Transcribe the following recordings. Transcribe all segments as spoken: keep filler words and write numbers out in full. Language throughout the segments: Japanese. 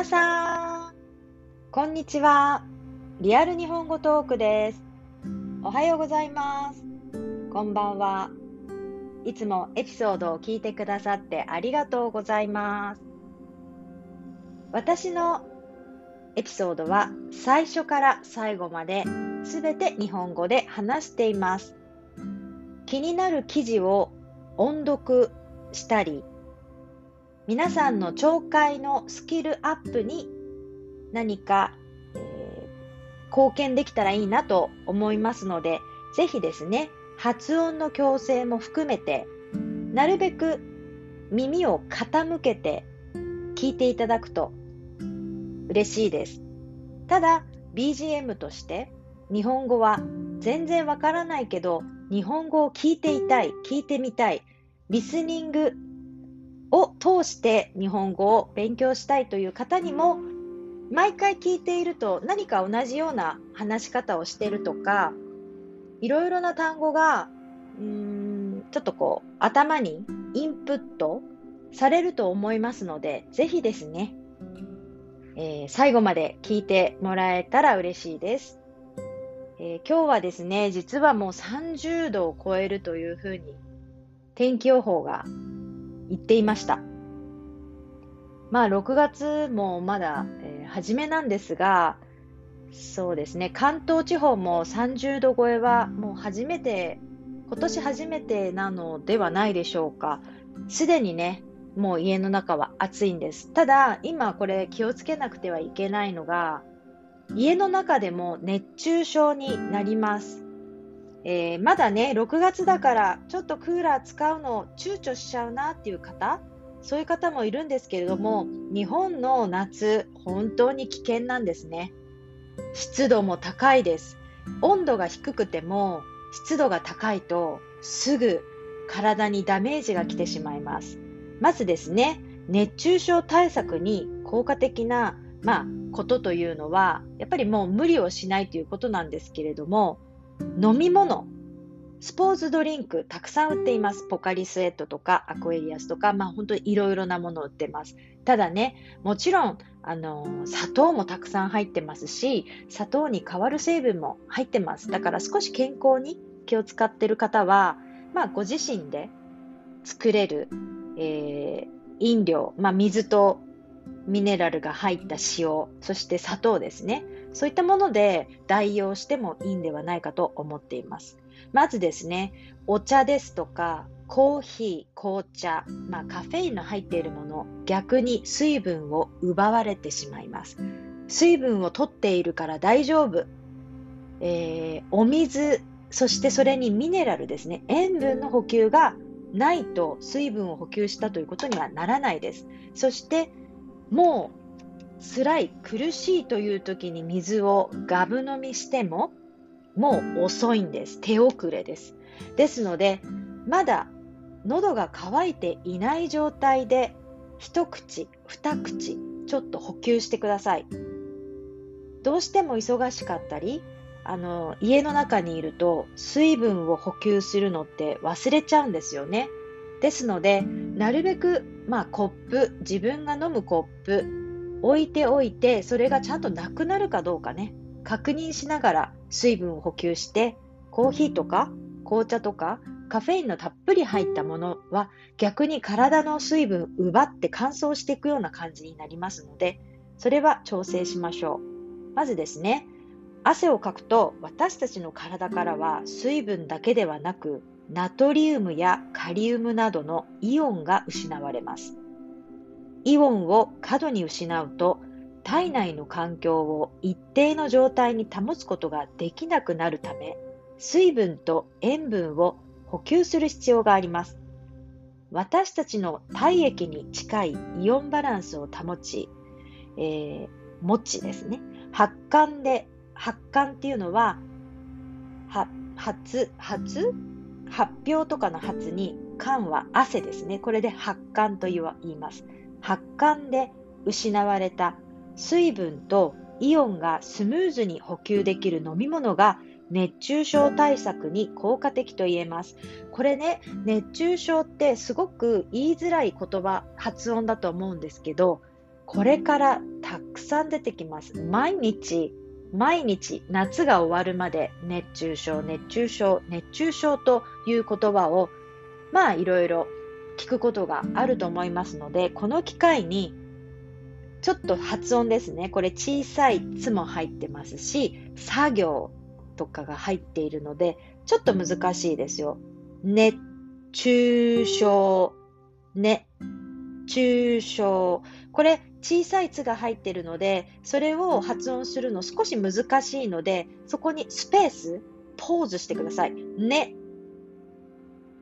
皆さんこんにちは。リアル日本語トークです。おはようございます、こんばんは。いつもエピソードを聞いてくださってありがとうございます。私のエピソードは最初から最後まですべて日本語で話しています。気になる記事を音読したり、皆さんの聴解のスキルアップに何か、えー、貢献できたらいいなと思いますので、ぜひですね、発音の矯正も含めてなるべく耳を傾けて聞いていただくと嬉しいです。ただ ビージーエム として日本語は全然わからないけど日本語を聞いていたい、聞いてみたい、リスニングを通して日本語を勉強したいという方にも、毎回聞いていると何か同じような話し方をしているとか、いろいろな単語がうーんちょっとこう頭にインプットされると思いますので、ぜひですね、えー、最後まで聞いてもらえたら嬉しいです。えー、今日はですね、実はもうさんじゅうどを超えるというふうに天気予報が言っていました。まあろくがつもまだ、えー、初めなんですが、そうですね、関東地方もさんじゅうど超えはもう初めて、今年初めてなのではないでしょうか。すでにね、もう家の中は暑いんです。ただ今これ気をつけなくてはいけないのが、家の中でも熱中症になります。えー、まだね、ろくがつだからちょっとクーラー使うのを躊躇しちゃうなっていう方、そういう方もいるんですけれども、日本の夏本当に危険なんですね。湿度も高いです。温度が低くても湿度が高いとすぐ体にダメージが来てしまいます。まずですね、熱中症対策に効果的な、まあ、ことというのはやっぱりもう無理をしないということなんですけれども、飲み物、スポーツドリンクたくさん売っています。ポカリスエットとかアクエリアスとか、まあ本当にいろいろなもの売ってます。ただね、もちろんあの砂糖もたくさん入ってますし、砂糖に代わる成分も入ってます。だから少し健康に気を使っている方は、まあご自身で作れる、えー、飲料、まあ水とミネラルが入った塩、そして砂糖ですね、そういったもので代用してもいいんではないかと思っています。まずですね、お茶ですとかコーヒー、紅茶、まあ、カフェインの入っているもの、逆に水分を奪われてしまいます。水分を取っているから大丈夫。えー、お水、そしてそれにミネラルですね、塩分の補給がないと水分を補給したということにはならないです。そしてもう辛い、苦しいという時に水をガブ飲みしてももう遅いんです。手遅れです。ですので、まだ喉が渇いていない状態で一口二口ちょっと補給してください。どうしても忙しかったり、あの家の中にいると水分を補給するのって忘れちゃうんですよね。ですので、なるべく、まあ、コップ、自分が飲むコップ置いておいて、それがちゃんとなくなるかどうかね、確認しながら水分を補給して、コーヒーとか紅茶とかカフェインのたっぷり入ったものは逆に体の水分奪って乾燥していくような感じになりますので、それは調整しましょう。まずですね、汗をかくと私たちの体からは水分だけではなくナトリウムやカリウムなどのイオンが失われます。イオンを過度に失うと体内の環境を一定の状態に保つことができなくなるため、水分と塩分を補給する必要があります。私たちの体液に近いイオンバランスを保ち、えー、持ちですね、発汗で、発汗っていうのは発、発、発表とかの発に汗は汗ですね、これで発汗と言います。発汗で失われた水分とイオンがスムーズに補給できる飲み物が熱中症対策に効果的と言えます。これね、熱中症ってすごく言いづらい言葉、発音だと思うんですけど、これからたくさん出てきます。毎日毎日夏が終わるまで熱中症熱中症熱中症という言葉をまあいろいろ聞くことがあると思いますので、この機会にちょっと発音ですね、これ小さいつも入ってますし、作業とかが入っているのでちょっと難しいですよ。熱中症熱中症、これ小さいつが入っているのでそれを発音するの少し難しいので、そこにスペースポーズしてください。熱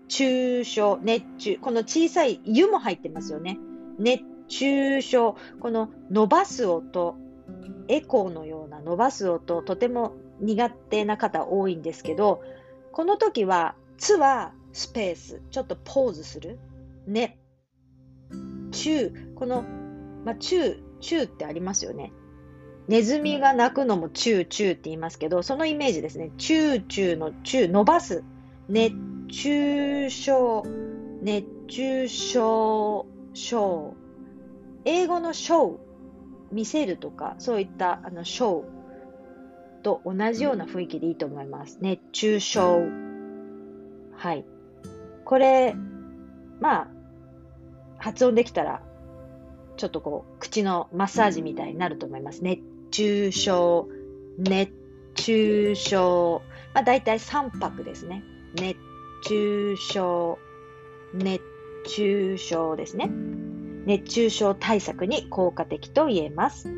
中症熱中、この小さい湯も入ってますよね。熱中症、この伸ばす音、エコーのような伸ばす音とても苦手な方多いんですけど、この時はつはスペースちょっとポーズする。熱中、このまあ、中、中ってありますよね。ネズミが鳴くのも中中って言いますけど、そのイメージですね。中中の中、伸ばす。熱中症、熱中症、症。英語の症、見せるとか、そういったあの症と同じような雰囲気でいいと思います。熱中症。はい。これ、まあ、発音できたら、ちょっとこう口のマッサージみたいになると思います。熱中症、熱中症、まあ、だいたいさん拍ですね。熱中症、熱中症ですね。熱中症対策に効果的と言えます。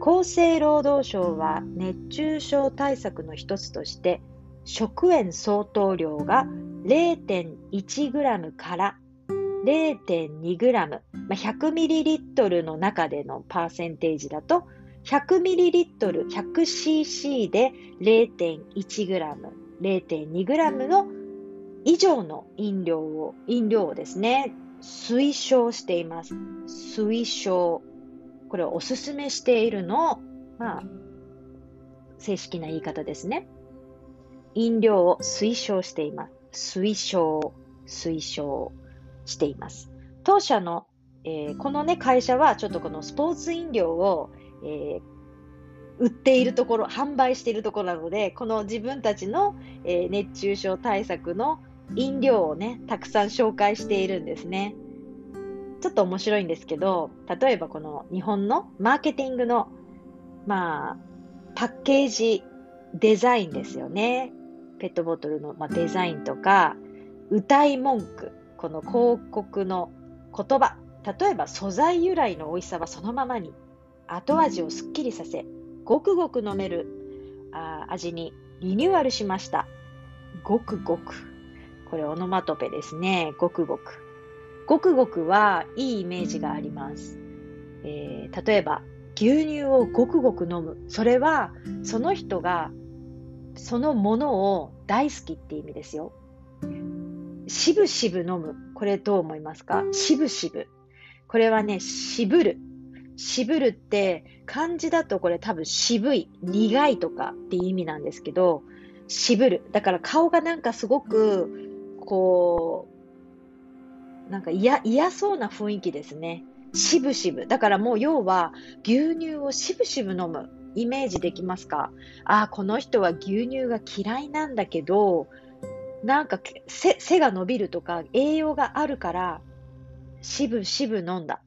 厚生労働省は熱中症対策の一つとして、食塩相当量が れいてんいちグラム かられいてんにグラム、まあ、ひゃくミリリットル の中でのパーセンテージだと ひゃくミリリットル ひゃくシーシー で れいてんいちグラム、れいてんにグラム の以上の飲料を飲料をですね、推奨しています。推奨、これをおすすめしているの、まあ正式な言い方ですね。飲料を推奨しています。推奨、推奨。しています。当社の、えー、このね会社はちょっとこのスポーツ飲料を、えー、売っているところ、販売しているところなので、この自分たちの、えー、熱中症対策の飲料をねたくさん紹介しているんですね。ちょっと面白いんですけど、例えばこの日本のマーケティングのまあパッケージデザインですよね。ペットボトルの、まあ、デザインとか歌い文句。この広告の言葉、例えば素材由来の美味しさはそのままに、後味をすっきりさせごくごく飲めるあ味にリニューアルしました。ごくごく、これオノマトペですね。ごくごく、ごくごくはいいイメージがあります、えー、例えば牛乳をごくごく飲む、それはその人がそのものを大好きって意味ですよ。しぶしぶ飲む、これどう思いますか？しぶしぶ、これはね、しぶる、しぶるって漢字だとこれ多分渋い、苦いとかって意味なんですけど、しぶる、だから顔がなんかすごくこうなんか嫌そうな雰囲気ですね。しぶしぶ、だからもう要は牛乳をしぶしぶ飲む、イメージできますか？あ、この人は牛乳が嫌いなんだけどなんか 背, 背が伸びるとか栄養があるからしぶしぶ飲んだ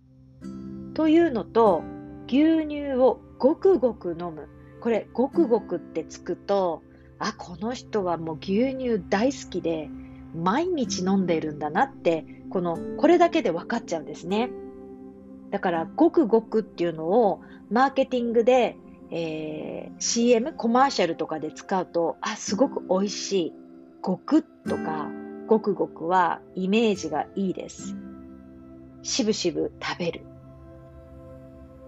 というのと、牛乳をごくごく飲む、これごくごくってつくと、あ、この人はもう牛乳大好きで毎日飲んでいるんだなって、このこれだけで分かっちゃうんですね。だからごくごくっていうのをマーケティングで、えー、シーエム コマーシャルとかで使うと、あ、すごく美味しい、ごくとかごくごくはイメージがいいです。しぶしぶ食べる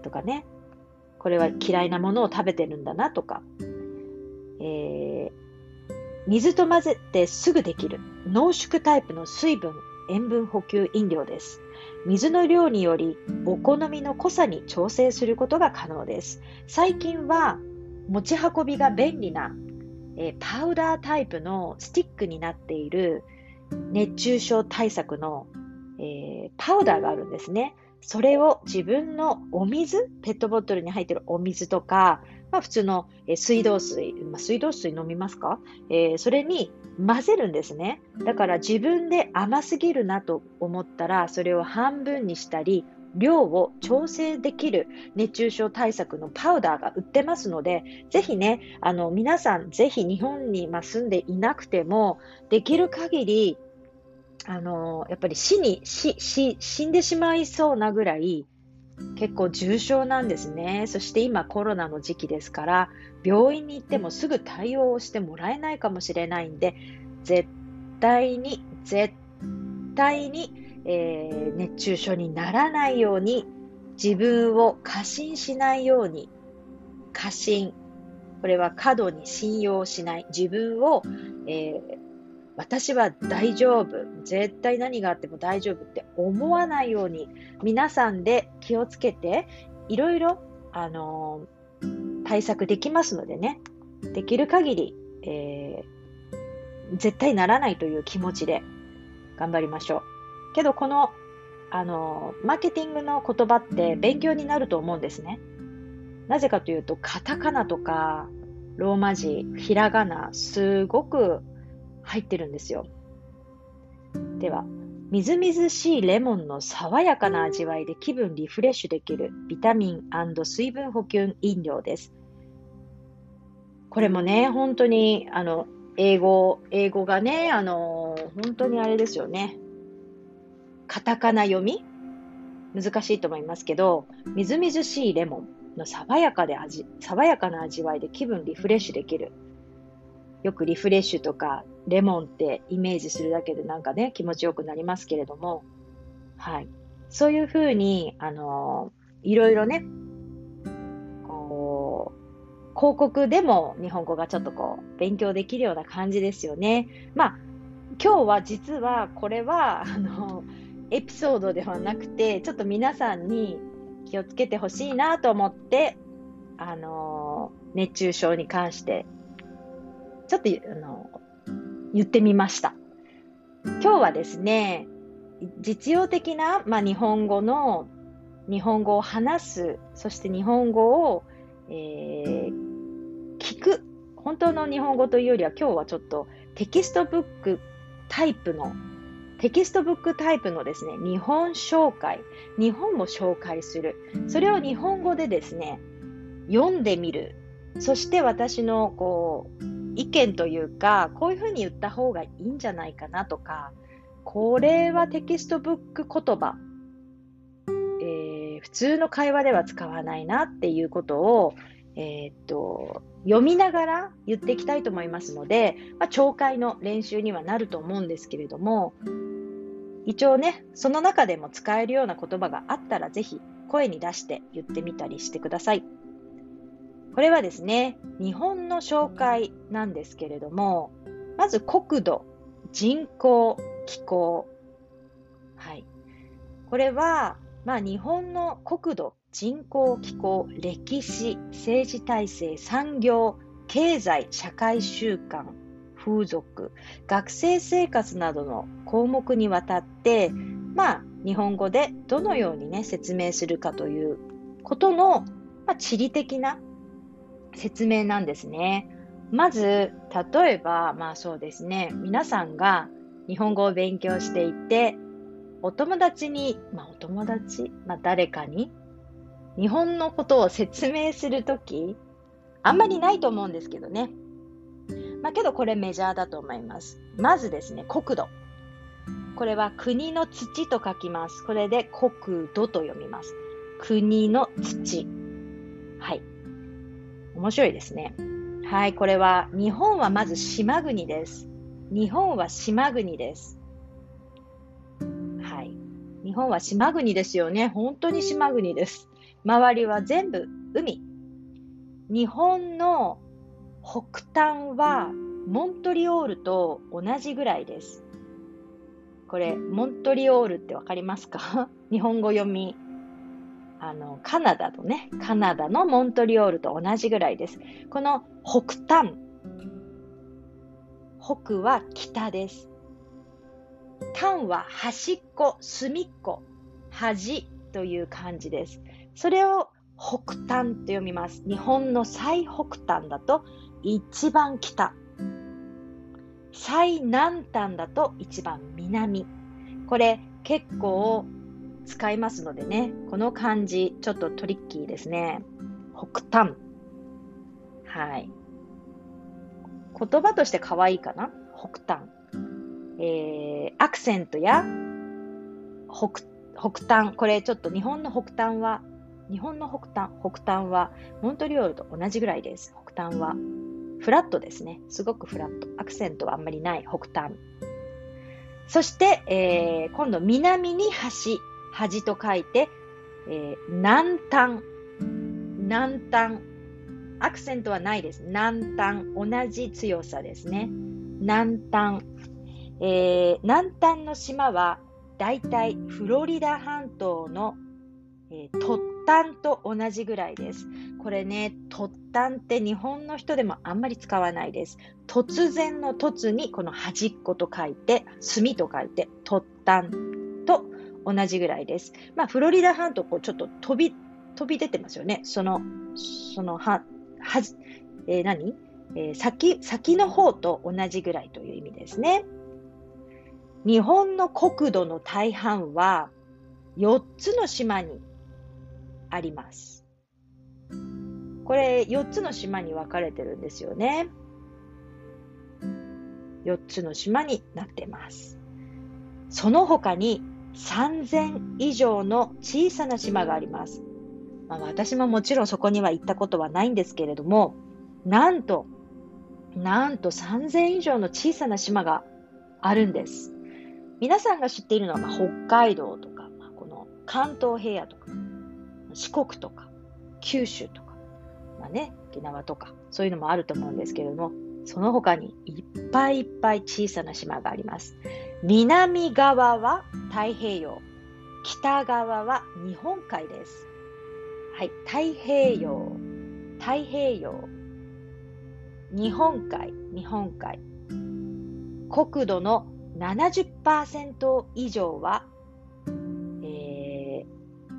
とかね。これは嫌いなものを食べてるんだなとか。えー、水と混ぜてすぐできる濃縮タイプの水分・塩分補給飲料です。水の量によりお好みの濃さに調整することが可能です。最近は持ち運びが便利なえー、パウダータイプのスティックになっている熱中症対策の、えー、パウダーがあるんですね。それを自分のお水、ペットボトルに入っているお水とか、まあ、普通の水道水、まあ、水道水飲みますか、えー、それに混ぜるんですね。だから自分で甘すぎるなと思ったら、それを半分にしたり、量を調整できる熱中症対策のパウダーが売ってますので、ぜひね、あの皆さん、ぜひ日本に住んでいなくても、できる限り、あのやっぱり死に死死死んでしまいそうなぐらい結構重症なんですね。そして今コロナの時期ですから、病院に行ってもすぐ対応をしてもらえないかもしれないんで、絶対に絶対に、えー、熱中症にならないように、自分を過信しないように、過信、これは過度に信用しない、自分を、えー私は大丈夫、絶対何があっても大丈夫って思わないように、皆さんで気をつけて、いろいろ、あのー、対策できますのでね、できる限り、えー、絶対ならないという気持ちで頑張りましょう。けどこの、あのー、マーケティングの言葉って勉強になると思うんですね。なぜかというと、カタカナとかローマ字、ひらがな、すごく入ってるんですよ。では、みずみずしいレモンの爽やかな味わいで気分リフレッシュできるビタミン&水分補給飲料です。これもね、本当にあの英語英語がね、あの本当にあれですよね。カタカナ読み難しいと思いますけど、みずみずしいレモンの爽やかで味爽やかな味わいで気分リフレッシュできる。よくリフレッシュとかレモンってイメージするだけでなんかね、気持ちよくなりますけれども、はい、そういうふうに、あのー、いろいろね、こう広告でも日本語がちょっとこう勉強できるような感じですよね。まあ今日は実はこれはあのエピソードではなくて、ちょっと皆さんに気をつけてほしいなと思って、あのー、熱中症に関してちょっとあの言ってみました。今日はですね、実用的な、まあ、日本語の日本語を話す、そして日本語を、えー、聞く、本当の日本語というよりは、今日はちょっとテキストブックタイプのテキストブックタイプのですね、日本紹介、日本を紹介する、それを日本語でですね、読んでみる、そして私のこう意見というか、こういうふうに言った方がいいんじゃないかなとか、これはテキストブック言葉、えー、普通の会話では使わないなっていうことを、えー、っと読みながら言っていきたいと思いますので、まあ、聴解の練習にはなると思うんですけれども、一応ね、その中でも使えるような言葉があったら、ぜひ声に出して言ってみたりしてください。これはですね、日本の紹介なんですけれども、まず国土、人口、気候、はい、これは、まあ、日本の国土、人口、気候、歴史、政治体制、産業、経済、社会習慣、風俗、学生生活などの項目にわたって、まあ、日本語でどのように、ね、説明するかということの、まあ、地理的な説明なんですね。まず例えば、まあそうですね、皆さんが日本語を勉強していて、お友達に、まあお友達、まあ誰かに日本のことを説明するとき、あんまりないと思うんですけどね。まあけどこれメジャーだと思います。まずですね、国土。これは国の土と書きます。これで国土と読みます。国の土。はい。面白いですね。はい、これは日本はまず島国です。日本は島国です。はい、日本は島国ですよね。本当に島国です。周りは全部海。日本の北端はモントリオールと同じぐらいです。これモントリオールってわかりますか？日本語読み。あのカナダのね、カナダのモントリオールと同じぐらいです。この北端、北は北です。端は端っこ、隅っこ、端という漢字です。それを北端と読みます。日本の最北端だと一番北、最南端だと一番南。これ結構使いますのでね、この漢字ちょっとトリッキーですね。北端、はい、言葉として可愛いかな。北端、えー、アクセントや 北, 北端、これちょっと日本の北端は日本の北端、北端はモントリオールと同じぐらいです。北端はフラットですね。すごくフラット。アクセントはあんまりない北端。そして、えー、今度南に端、端と書いて、えー、南端、南端。アクセントはないです。南端、同じ強さですね。南端。えー、南端の島はだいたいフロリダ半島の、えー、突端と同じぐらいです。これね、突端って日本の人でもあんまり使わないです。突然の突にこの端っこと書いて、隅と書いて、突端と同じぐらいです。まあ、フロリダ半島こうちょっと飛び飛び出てますよね。そのそのははじ、えー、何、えー、先先の方と同じぐらいという意味ですね。日本の国土の大半はよっつの島にあります。これよっつの島に分かれてるんですよね。よっつの島になってます。その他にさんぜん以上の小さな島があります。まあ、私ももちろんそこには行ったことはないんですけれども、なんとなんとさんぜん以上の小さな島があるんです。皆さんが知っているのはまあ北海道とか、まあ、この関東平野とか四国とか九州とか、まあね、沖縄とかそういうのもあると思うんですけれども、その他にいっぱいいっぱい小さな島があります。南側は太平洋、北側は日本海です。はい、太平洋、太平洋、日本海、日本海。国土の ななじゅっパーセント 以上は、えー、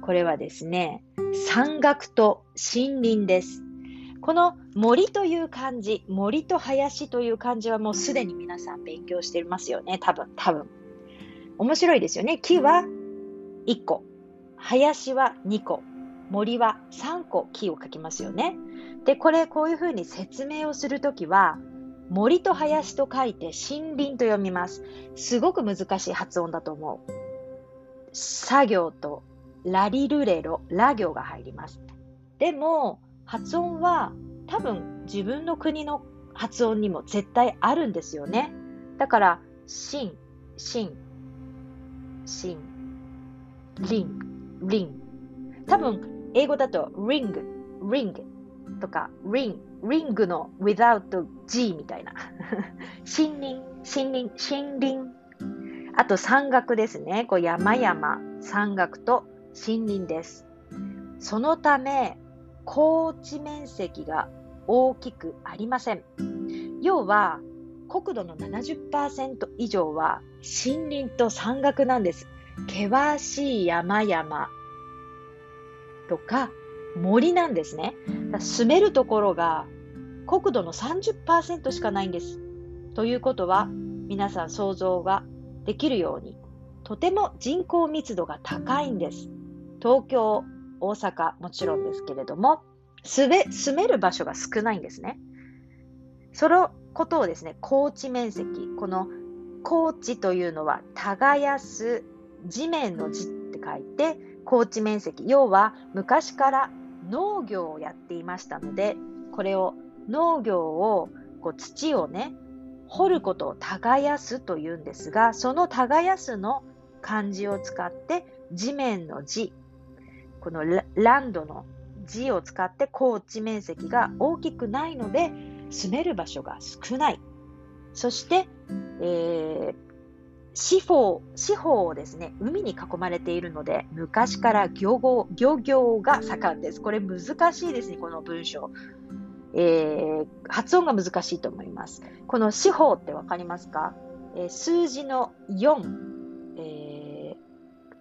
これはですね、山岳と森林です。この森という漢字、森と林という漢字はもうすでに皆さん勉強していますよね、多分、多分。面白いですよね。木はいっこ、林はにこ、森はさんこ木を書きますよね。で、これこういうふうに説明をするときは、森と林と書いて森林と読みます。すごく難しい発音だと思う。作業とラリルレロ、ラ行が入ります。でも発音は多分自分の国の発音にも絶対あるんですよね。だからシン、シン、シン、リン、リン。多分英語だとリング、リングとかリン、リングの without G みたいな。森林、森林、森林。あと山岳ですね。こう山々、山岳と森林です。そのため、耕地面積が大きくありません。要は、国土の ななじゅっパーセント 以上は森林と山岳なんです。険しい山々とか森なんですね。住めるところが国土の さんじゅっパーセント しかないんです。ということは、皆さん想像ができるように、とても人口密度が高いんです。東京、大阪、もちろんですけれども、住め、住める場所が少ないんですね。そのことをですね、耕地面積、この耕地というのは、耕す地面の地って書いて、耕地面積、要は昔から農業をやっていましたので、これを農業をこう土をね掘ることを耕すというんですが、その耕すの漢字を使って地面の地、このランドの地を使って耕地面積が大きくないので住める場所が少ない。そして、えー、四方、四方をですね、海に囲まれているので、昔から漁業、漁業が盛んです。これ難しいですね、この文章。えー、発音が難しいと思います。この四方ってわかりますか？えー、数字のよん、え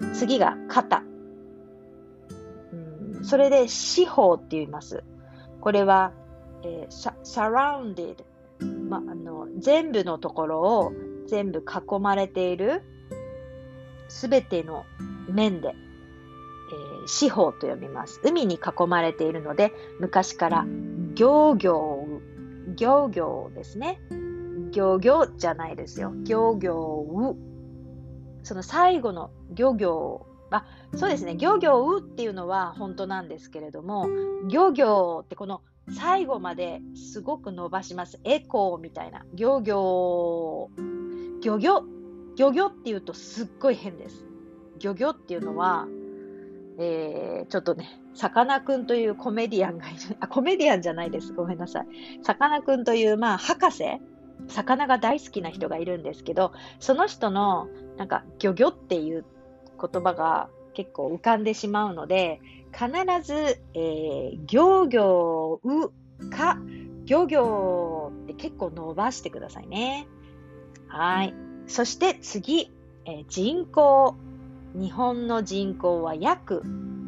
ー、次が肩、それで四方って言います。これは、えー、surrounded、まあの、全部のところを全部囲まれているすべての面で、えー、四方と呼びます。海に囲まれているので、昔から漁業、漁業ですね。漁業じゃないですよ。漁業、その最後の漁業、あ、そうですね。漁業っていうのは本当なんですけれども、漁業ってこの最後まですごく伸ばします。エコーみたいな。漁業、漁業、漁業っていうとすっごい変です。漁業っていうのは、えー、ちょっとね、さかなクンというコメディアンがいる。あ、コメディアンじゃないです。ごめんなさい。さかなクンという、まあ、博士、魚が大好きな人がいるんですけど、その人のなんか漁業っていう言葉が結構浮かんでしまうので、必ず、えー、漁業うか漁業って結構伸ばしてくださいね。はい。そして次、えー、人口。日本の人口は約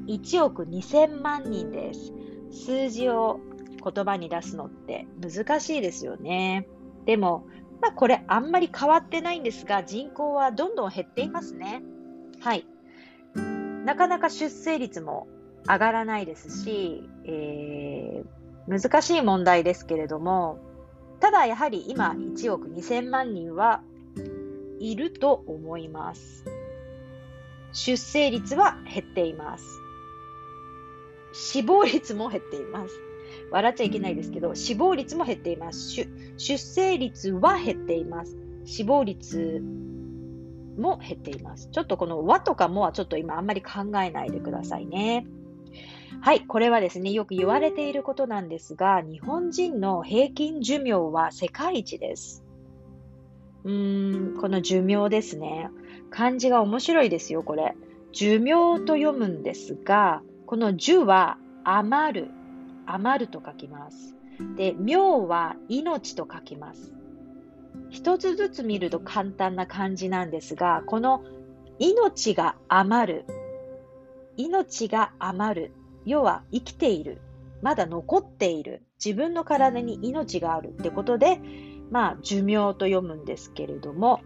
いちおくにせんまんにんです。数字を言葉に出すのって難しいですよね。でも、まあ、これあんまり変わってないんですが、人口はどんどん減っていますね。はい。なかなか出生率も上がらないですし、えー、難しい問題ですけれども、ただやはり今いちおくにせんまんにんはいると思います。出生率は減っています。死亡率も減っています。笑っちゃいけないですけど、死亡率も減っています。出生率は減っています。死亡率も減っています。ちょっとこの和とかもはちょっと今あんまり考えないでくださいね。はい、これはですね、よく言われていることなんですが、日本人の平均寿命は世界一です。うーん、この寿命ですね。漢字が面白いですよ、これ。寿命と読むんですが、この寿は余る、余ると書きます。で、命は命と書きます。一つずつ見ると簡単な漢字なんですが、この命が余る、命が余る、要は生きている、まだ残っている、自分の体に命があるってことで、まあ寿命と読むんですけれども、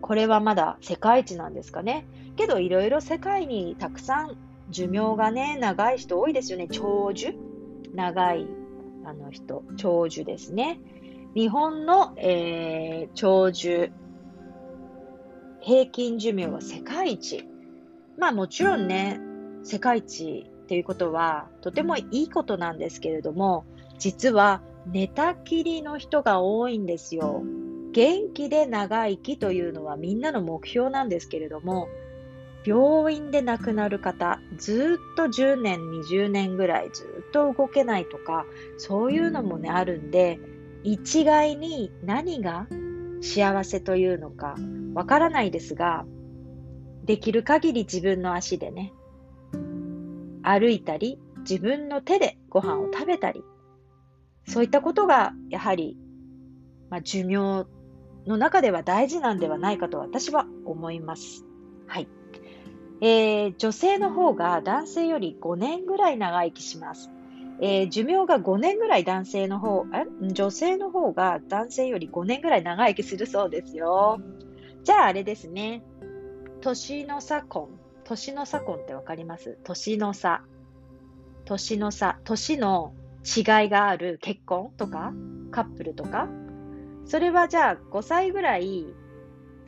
これはまだ世界一なんですかね。けどいろいろ世界にたくさん寿命がね、長い人多いですよね。長寿、長いあの人、長寿ですね。日本の、えー、長寿平均寿命は世界一。まあもちろんね、世界一っていうことはとてもいいことなんですけれども、実は寝たきりの人が多いんですよ。元気で長生きというのはみんなの目標なんですけれども、病院で亡くなる方、ずっとじゅうねんにじゅうねんぐらいずっと動けないとか、そういうのもねあるんで、一概に何が幸せというのかわからないですが、できる限り自分の足でね歩いたり、自分の手でご飯を食べたり、そういったことがやはりまあ、寿命の中では大事なんではないかと私は思います。はい。えー、女性の方が男性よりごねんぐらい長生きします。えー、寿命がごねんぐらい男性の方、え、女性の方が男性よりごねんぐらい長生きするそうですよ。じゃああれですね。年の差婚。年の差婚ってわかります？年の差。年の差。年の違いがある結婚とかカップルとか、それはじゃあごさいぐらい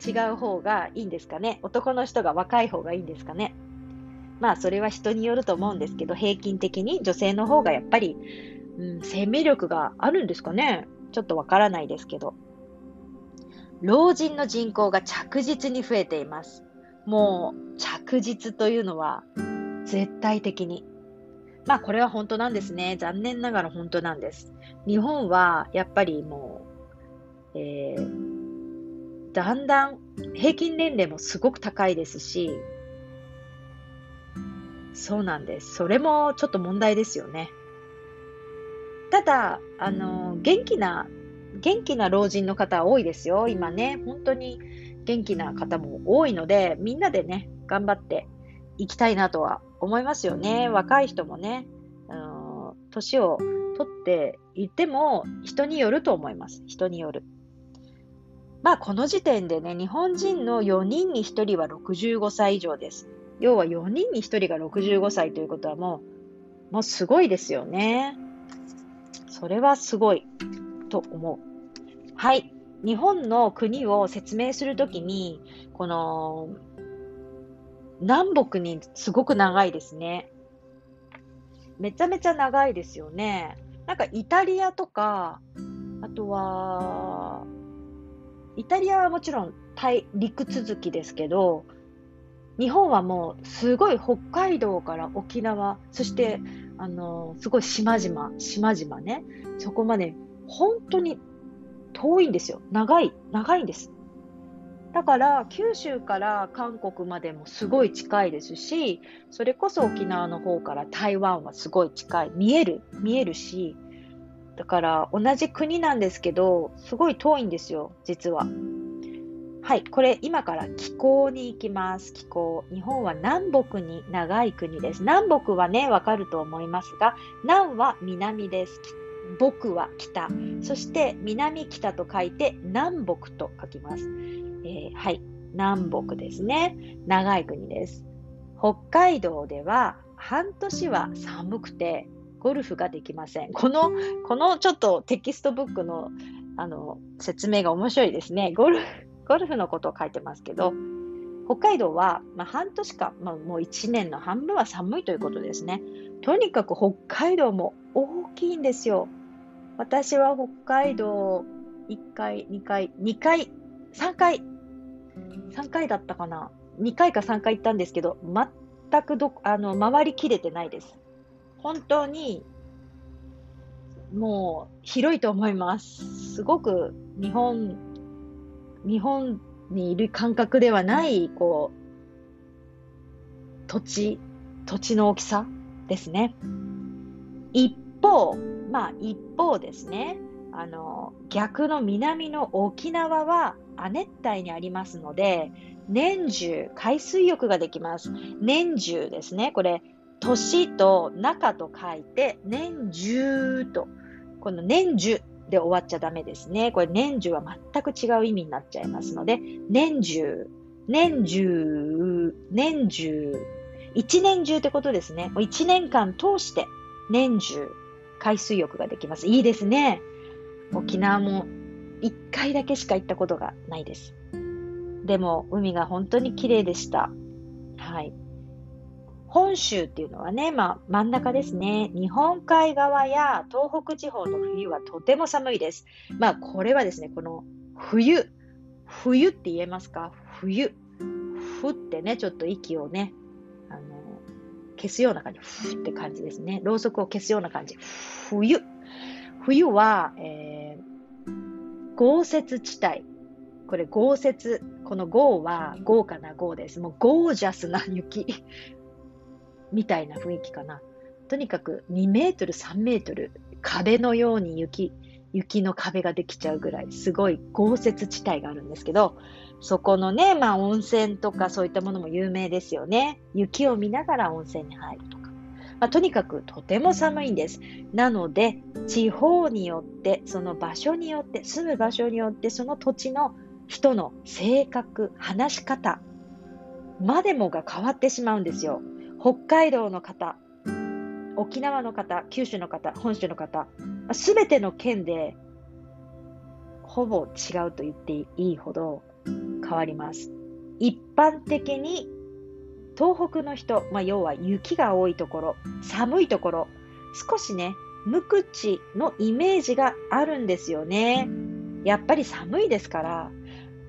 違う方がいいんですかね。男の人が若い方がいいんですかね。まあそれは人によると思うんですけど、平均的に女性の方がやっぱり、うん、生命力があるんですかね。ちょっとわからないですけど。老人の人口が着実に増えています。もう着実というのは絶対的に。まあこれは本当なんですね。残念ながら本当なんです。日本はやっぱりもうえー、だんだん平均年齢もすごく高いですし、そうなんです。それもちょっと問題ですよね。ただ、あの、元気な、元気な老人の方多いですよ。今ね、本当に元気な方も多いので、みんなでね、頑張っていきたいなとは思いますよね。若い人もね、あの年を取っていても人によると思います。人による。まあこの時点でね、日本人のよにんにひとりはろくじゅうごさい以上です。要はよにんにひとりがろくじゅうごさいということはもう、もうすごいですよね。それはすごいと思う。はい。日本の国を説明するときに、この南北にすごく長いですね。めちゃめちゃ長いですよね。なんかイタリアとか、あとはイタリアはもちろん大陸続きですけど、日本はもうすごい北海道から沖縄、そしてあのすごい島々島々ね、そこまで本当に遠いんですよ。長い長いんです。だから九州から韓国までもすごい近いですし、それこそ沖縄の方から台湾はすごい近い、見える見えるし、だから同じ国なんですけどすごい遠いんですよ、実は。はい、これ今から気候に行きます。気候、日本は南北に長い国です。南北はね、わかると思いますが、南は南です。北は北、そして南北と書いて南北と書きます、えー、はい、南北ですね。長い国です。北海道では半年は寒くてゴルフができません。このこのちょっとテキストブックのあの説明が面白いですね。ゴルフゴルフのことを書いてますけど、北海道は、まあ、半年間、まあ、もういちねんの半分は寒いということですね。とにかく北海道も大きいんですよ。私は北海道いっかい、にかい、にかい、さんかい、さんかいだったかな。にかいかさんかい行ったんですけど、全くどあの回りきれてないです。本当にもう広いと思います。すごく日本日本にいる感覚ではないこう土地土地の大きさですね。一方まあ一方ですね。あの逆の南の沖縄は亜熱帯にありますので、年中海水浴ができます。年中ですね。これ年と中と書いて年中と、この年中で終わっちゃダメですね。これ年中は全く違う意味になっちゃいますので、年中、年中、年中、一年中ってことですね。一年間通して年中海水浴ができます。いいですね。沖縄も一回だけしか行ったことがないです。でも海が本当に綺麗でした。はい。本州っていうのはね、まあ、真ん中ですね。日本海側や東北地方の冬はとても寒いです。まあこれはですね、この冬、冬って言えますか？冬、ふってね、ちょっと息をね、あの消すような感じ、ふって感じですね。ろうそくを消すような感じ。冬、冬は、えー、豪雪地帯。これ豪雪、この豪は豪華な豪です。もうゴージャスな雪。みたいな雰囲気かな。とにかくにメートル、さんメートル、壁のように雪、雪の壁ができちゃうぐらいすごい豪雪地帯があるんですけど、そこのね、まあ温泉とかそういったものも有名ですよね。雪を見ながら温泉に入るとか、まあ、とにかくとても寒いんです。なので地方によって、その場所によって、住む場所によって、その土地の人の性格、話し方までもが変わってしまうんですよ。北海道の方、沖縄の方、九州の方、本州の方、すべての県でほぼ違うと言っていいほど変わります。一般的に東北の人、まあ、要は雪が多いところ、寒いところ、少しね、無口のイメージがあるんですよね。やっぱり寒いですから、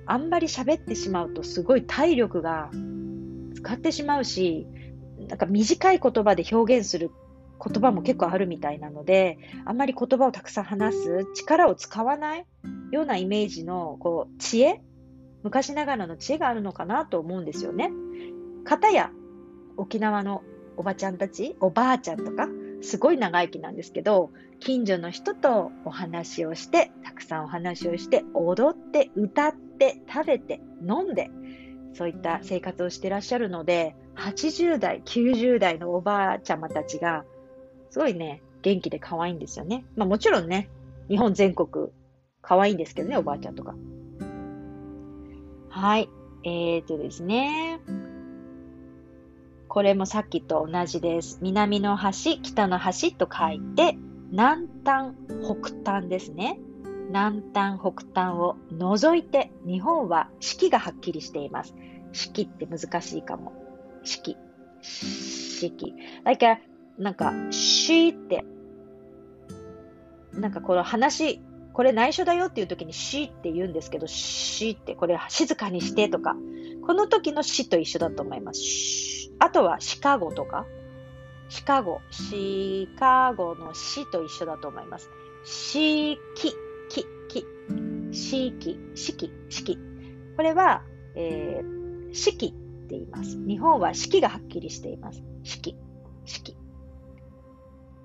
あんまり喋ってしまうとすごい体力が使ってしまうし、なんか短い言葉で表現する言葉も結構あるみたいなので、あんまり言葉をたくさん話す、力を使わないようなイメージのこう知恵、昔ながらの知恵があるのかなと思うんですよね。片や沖縄のおばちゃんたち、おばあちゃんとかすごい長生きなんですけど、近所の人とお話をして、たくさんお話をして、踊って、歌って、食べて、飲んで、そういった生活をしてらっしゃるので、はちじゅうだいきゅうじゅうだいのおばあちゃまたちがすごいね元気で可愛いんですよね。まあもちろんね日本全国可愛いんですけどね、おばあちゃんとか。はい、えーとですね、これもさっきと同じです。南の端、北の端と書いて南端北端ですね。南端北端を除いて日本は四季がはっきりしています。四季って難しいかも。四季、四季。だからなんかしってなんかこの話これ内緒だよっていう時にしって言うんですけど、しってこれ静かにしてとかこの時のしと一緒だと思います。あとはシカゴとかシカゴシカゴのしと一緒だと思います。しきききしきしきしき、これは、えー、四季って言います。日本は四季がはっきりしています。四季四季。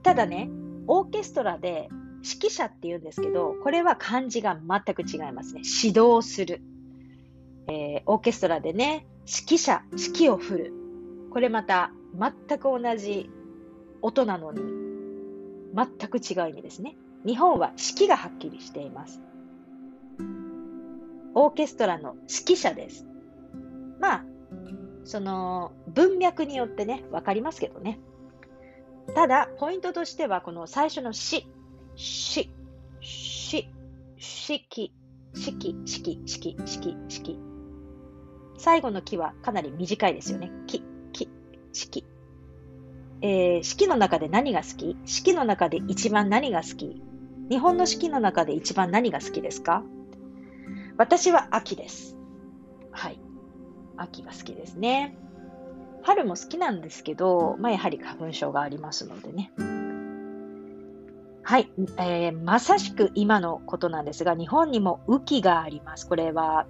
ただねオーケストラで指揮者って言うんですけど、これは漢字が全く違いますね。指導する、えー、オーケストラでね指揮者、指揮を振る、これまた全く同じ音なのに全く違いにですね、日本は指揮がはっきりしています。オーケストラの指揮者です。まあその文脈によってね分かりますけどね。ただポイントとしてはこの最初のしし、し、しき、しき、しき、しき、しき、しき。最後のきはかなり短いですよね。き、き、しき。えー、四季の中で何が好き？四季の中で一番何が好き？日本の四季の中で一番何が好きですか？私は秋です。はい。秋が好きですね。春も好きなんですけど、まあ、やはり花粉症がありますのでね。はい、えー、まさしく今のことなんですが、日本にも雨季があります。これは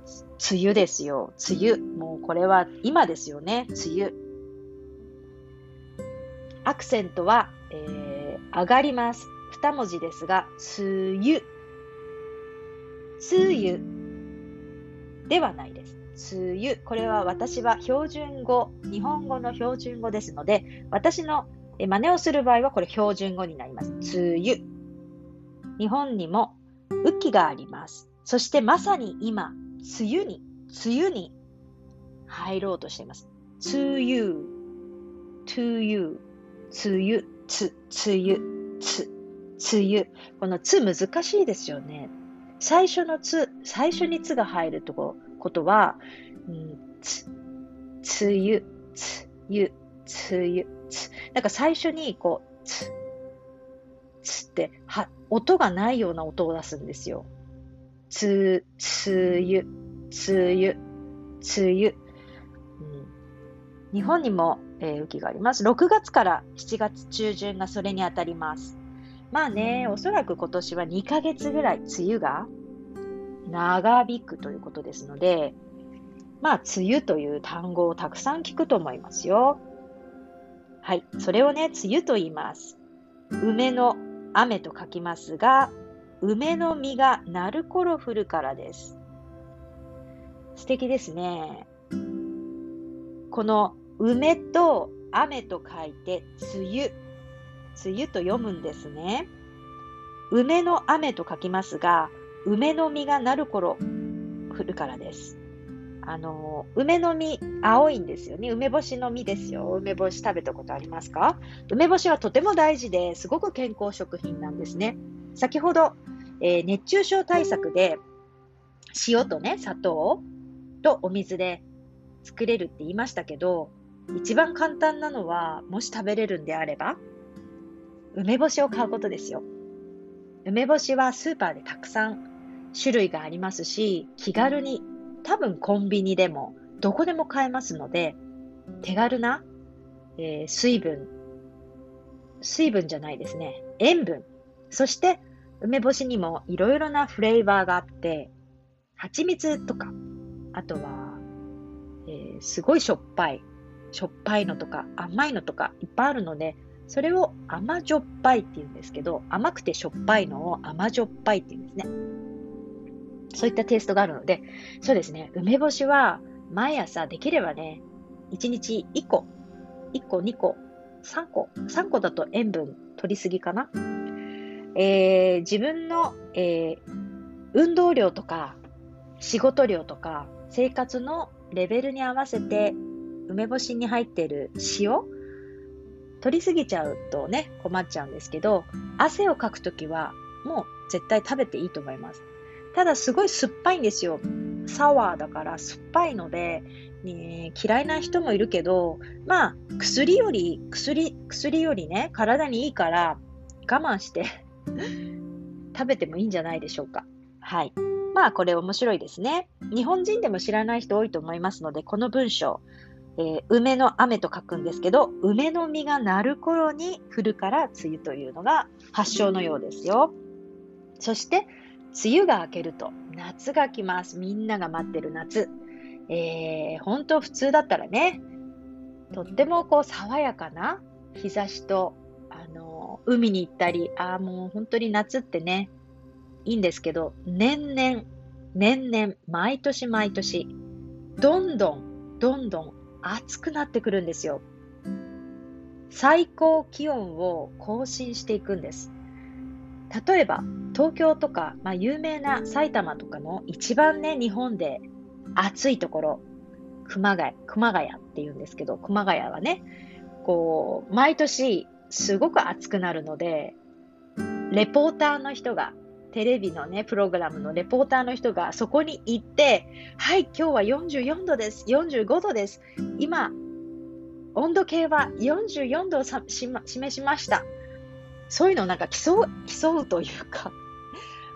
梅雨ですよ。梅雨、もうこれは今ですよね。梅雨。アクセントは、えー、上がります。に文字ですが、梅雨、梅雨ではないです。梅雨、これは私は標準語、日本語の標準語ですので、私の真似をする場合はこれ標準語になります。梅雨。日本にも雨季があります。そしてまさに今、梅雨に、梅雨に入ろうとしています。梅雨、梅雨、梅雨、つ、梅雨、つ、梅雨。このつ難しいですよね。最初のつ、最初につが入るとこ、ことは、つ、梅雨、梅雨、梅雨。なんか最初にこうつつっては音がないような音を出すんですよ。つつゆつゆつゆ、うん、日本にも、えー、雨季があります。ろくがつからしちがつちゅうじゅんがそれにあたります。まあね、おそらく今年はにかげつぐらい梅雨が長引くということですので、まあ梅雨という単語をたくさん聞くと思いますよ。はい、それをね、梅雨と言います。梅の雨と書きますが、梅の実がなる頃降るからです。素敵ですね。この梅と雨と書いて梅雨、梅雨と読むんですね。梅の雨と書きますが、梅の実がなる頃降るからです。あの梅の実、青いんですよね。梅干しの実ですよ。梅干し食べたことありますか？梅干しはとても大事ですごく健康食品なんですね。先ほど、えー、熱中症対策で塩とね砂糖とお水で作れるって言いましたけど、一番簡単なのはもし食べれるんであれば梅干しを買うことですよ。梅干しはスーパーでたくさん種類がありますし、気軽に多分コンビニでもどこでも買えますので、手軽な、えー、水分、水分じゃないですね、塩分。そして梅干しにもいろいろなフレーバーがあって、蜂蜜とか、あとは、えー、すごいしょっぱい、しょっぱいのとか甘いのとかいっぱいあるので、それを甘じょっぱいって言うんですけど、甘くてしょっぱいのを甘じょっぱいって言うんですね。そういったテイストがあるので、そうですね、梅干しは毎朝できればね、いちにちいっこ、いっこ、にこ、さんこ、さんこだと塩分取りすぎかな。えー、自分の、えー、運動量とか仕事量とか生活のレベルに合わせて梅干しに入っている塩取りすぎちゃうとね、困っちゃうんですけど、汗をかくときはもう絶対食べていいと思います。ただすごい酸っぱいんですよ。サワーだから酸っぱいので、ね、嫌いな人もいるけど、まあ薬より薬薬よりね、体にいいから我慢して食べてもいいんじゃないでしょうか。はい、まあこれ面白いですね。日本人でも知らない人多いと思いますので、この文章、えー、梅の雨と書くんですけど、梅の実がなる頃に降るから梅雨というのが発祥のようですよ。そして梅雨が明けると夏が来ます。みんなが待ってる夏、えー、本当普通だったらね、とってもこう爽やかな日差しと、あのー、海に行ったり、あーもう本当に夏ってねいいんですけど、年々年々毎年毎年どんどんどんどん暑くなってくるんですよ。最高気温を更新していくんです。例えば東京とか、まあ、有名な埼玉とかの一番ね、日本で暑いところ、熊谷、熊谷っていうんですけど、熊谷はね、こう毎年すごく暑くなるので、レポーターの人が、テレビのねプログラムのレポーターの人がそこに行って、はい、今日はよんじゅうよんどです、よんじゅうごどです、今温度計はよんじゅうよんどをさし、ま、示しました、そういうのをなんか競う、競うというか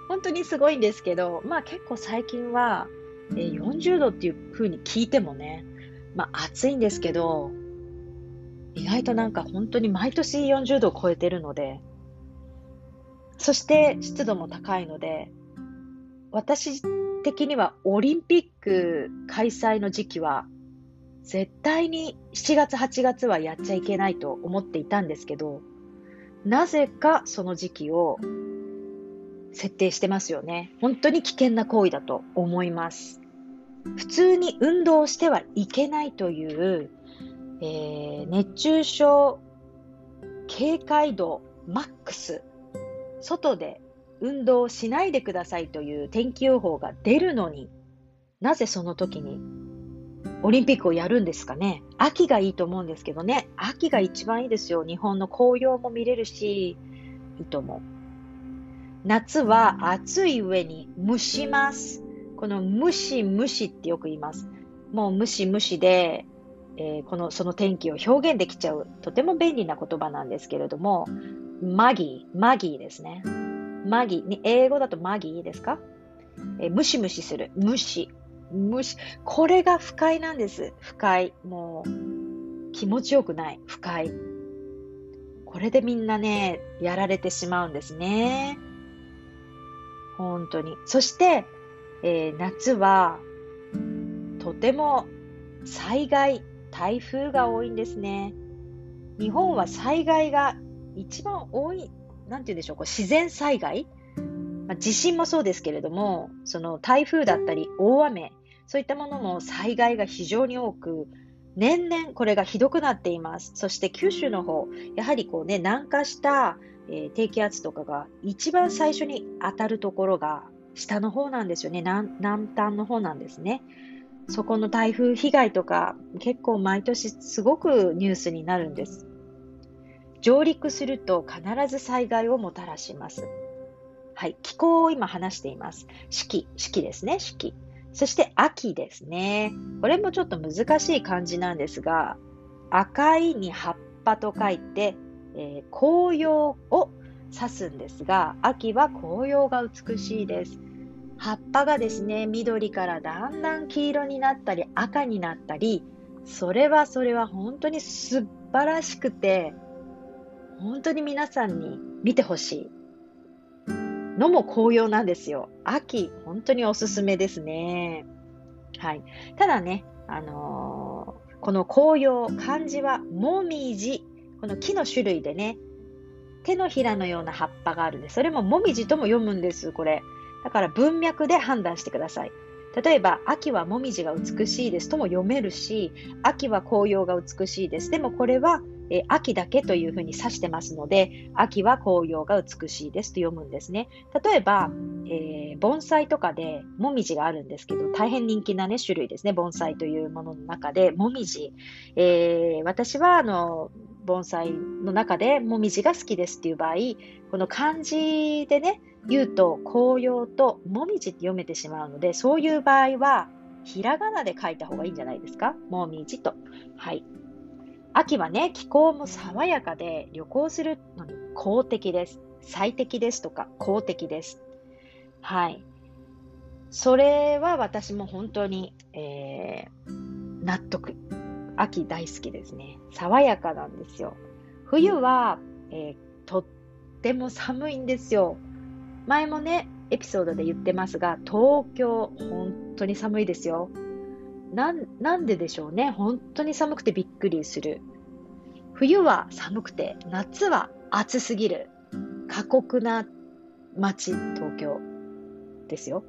本当にすごいんですけど、まあ結構最近はよんじゅうどっていう風に聞いてもね、まあ暑いんですけど、意外となんか本当に毎年よんじゅうどを超えてるので、そして湿度も高いので、私的にはオリンピック開催の時期は絶対にしちがつはちがつはやっちゃいけないと思っていたんですけど、なぜかその時期を設定してますよね。本当に危険な行為だと思います。普通に運動してはいけないという、えー、熱中症警戒度マックス、外で運動しないでくださいという天気予報が出るのに、なぜその時にオリンピックをやるんですかね。秋がいいと思うんですけどね、秋が一番いいですよ。日本の紅葉も見れるしいいと思う。夏は暑い上に蒸します。この蒸し蒸しってよく言います。もう蒸し蒸しで、えー、このその天気を表現できちゃう、とても便利な言葉なんですけれども、マギー、マギーですね。マギー、英語だとマギーですか？え、ムシムシする、ムシ、ムシ。これが不快なんです。不快。もう気持ちよくない。不快。これでみんなね、やられてしまうんですね。本当に。そして、えー、夏はとても災害、台風が多いんですね。日本は災害が一番多い、なんて言うんでしょう、こう自然災害、まあ、地震もそうですけれども、その台風だったり大雨、そういったものの災害が非常に多く、年々これがひどくなっています。そして九州の方、やはりこうね、南下した、えー、低気圧とかが一番最初に当たるところが下の方なんですよね。 南, 南端の方なんですね。そこの台風被害とか結構毎年すごくニュースになるんです。上陸すると必ず災害をもたらします。はい、気候を今話しています。四季、四季ですね、四季。そして秋ですね。これもちょっと難しい漢字なんですが、赤いに葉っぱと書いて、えー、紅葉を指すんですが、秋は紅葉が美しいです。葉っぱがですね、緑からだんだん黄色になったり赤になったり、それはそれは本当に素晴らしくて、本当に皆さんに見てほしいのも紅葉なんですよ。秋本当におすすめですね。はい。ただね、あのー、この紅葉、漢字はもみじ、この木の種類でね、手のひらのような葉っぱがあるんで、それももみじとも読むんです。これだから文脈で判断してください。例えば秋はもみじが美しいですとも読めるし、秋は紅葉が美しいです。でもこれは、えー、秋だけというふうに指してますので、秋は紅葉が美しいですと読むんですね。例えば、えー、盆栽とかでもみじがあるんですけど、大変人気な、ね、種類ですね。盆栽というものの中でもみじ、えー、私はあの盆栽の中でもみじが好きですっていう場合、この漢字でね言うと紅葉ともみじって読めてしまうので、そういう場合はひらがなで書いた方がいいんじゃないですか。もみじと、はい、秋はね気候も爽やかで旅行するのに好適です、最適ですとか好適です。はい、それは私も本当に、えー、納得。秋大好きですね。爽やかなんですよ。冬は、えー、とっても寒いんですよ。前もねエピソードで言ってますが、東京本当に寒いですよ。な ん, なんででしょうね。本当に寒くてびっくりする。冬は寒くて夏は暑すぎる過酷な街、東京ですよ、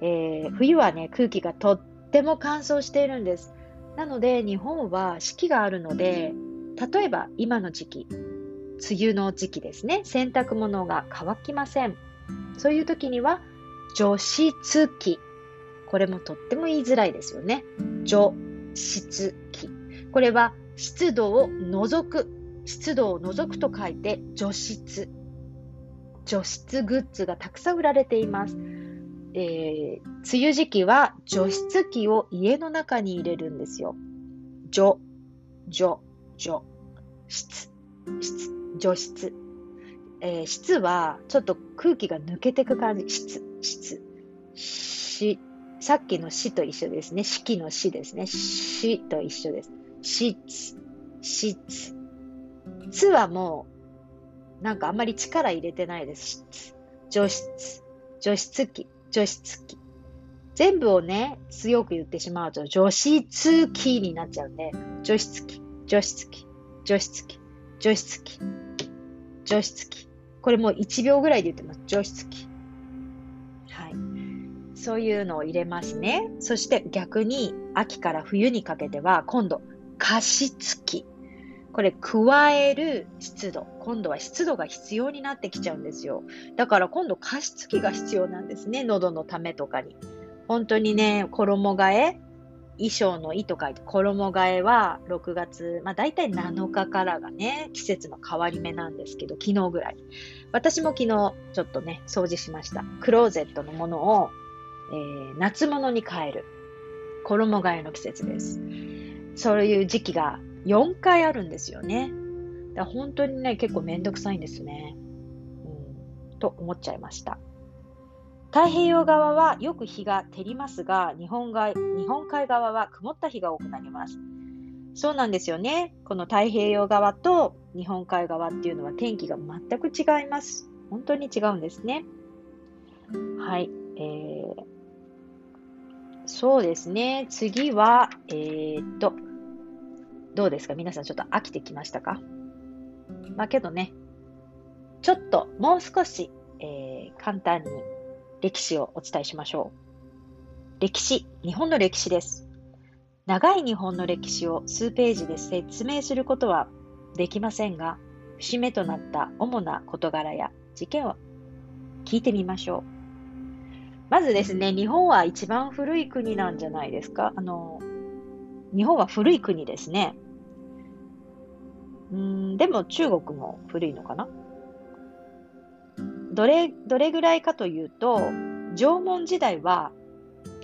えー、冬はね空気がとっても乾燥しているんです。なので日本は四季があるので、例えば今の時期、梅雨の時期ですね、洗濯物が乾きません。そういう時には除湿機、これもとっても言いづらいですよね。除湿機、これは湿度を除く、湿度を除くと書いて除湿。除湿グッズがたくさん売られています。えー、梅雨時期は除湿機を家の中に入れるんですよ。除、除、除、湿、湿、除湿、えー、湿はちょっと空気が抜けていく感じ。湿、湿、し、さっきのしと一緒ですね。四季のしですね。しと一緒です。湿、湿、つはもうなんかあんまり力入れてないです。湿、除湿、除湿機、除湿機、全部をね強く言ってしまうと除湿機になっちゃうんで、除湿機、除湿機、除湿機、除湿機、除湿機、これもういちびょうぐらいで言ってます。除湿機、はい、そういうのを入れますね。そして逆に秋から冬にかけては今度加湿機、これ加える湿度、今度は湿度が必要になってきちゃうんですよ。だから今度加湿器が必要なんですね。喉のためとかに本当にね、衣替え、衣装の衣と書いて衣替えはろくがつ、まあ、だいたいなのかからがね季節の変わり目なんですけど、昨日ぐらい私も昨日ちょっとね掃除しました。クローゼットのものを、えー、夏物に変える、衣替えの季節です。そういう時期がよんかいあるんですよね。だから本当にね結構めんどくさいんですね、うん、と思っちゃいました。太平洋側はよく日が照りますが、日本が、日本海側は曇った日が多くなります。そうなんですよね。この太平洋側と日本海側っていうのは天気が全く違います。本当に違うんですね。はい、えー、そうですね。次はえーっとどうですか皆さん、ちょっと飽きてきましたか。まあけどね、ちょっともう少し、えー、簡単に歴史をお伝えしましょう。歴史、日本の歴史です。長い日本の歴史を数ページで説明することはできませんが、節目となった主な事柄や事件を聞いてみましょう。まずですね、日本は一番古い国なんじゃないですか。あの日本は古い国ですね。うーん、でも中国も古いのかな。どれ、どれぐらいかというと、縄文時代は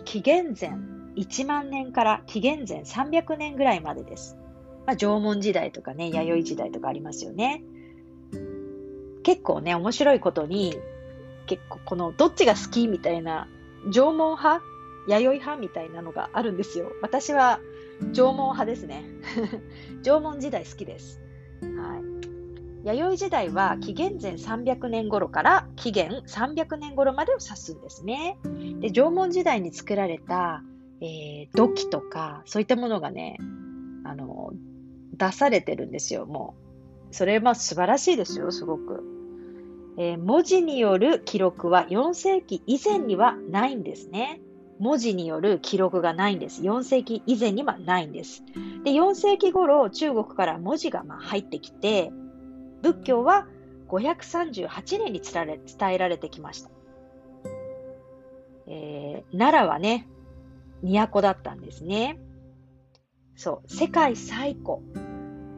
紀元前いちまんねんから紀元前さんびゃくねんぐらいまでです。まあ、縄文時代とかね、弥生時代とかありますよね。結構ね、面白いことに、結構このどっちが好きみたいな、縄文派、弥生派みたいなのがあるんですよ。私は縄文派ですね。縄文時代好きです、はい、弥生時代は紀元前さんびゃくねん頃から紀元さんびゃくねん頃までを指すんですね。で、縄文時代に作られた、えー、土器とかそういったものがね、あの出されてるんですよ。もうそれは素晴らしいですよ、すごく、えー、文字による記録はよんせいき以前にはないんですね。文字による記録がないんです。よんせいき以前にはないんです。で、よんせいき頃、中国から文字がまあ入ってきて、仏教はごひゃくさんじゅうはちねんに伝えられてきました。えー、奈良はね、都だったんですね。そう、世界最古。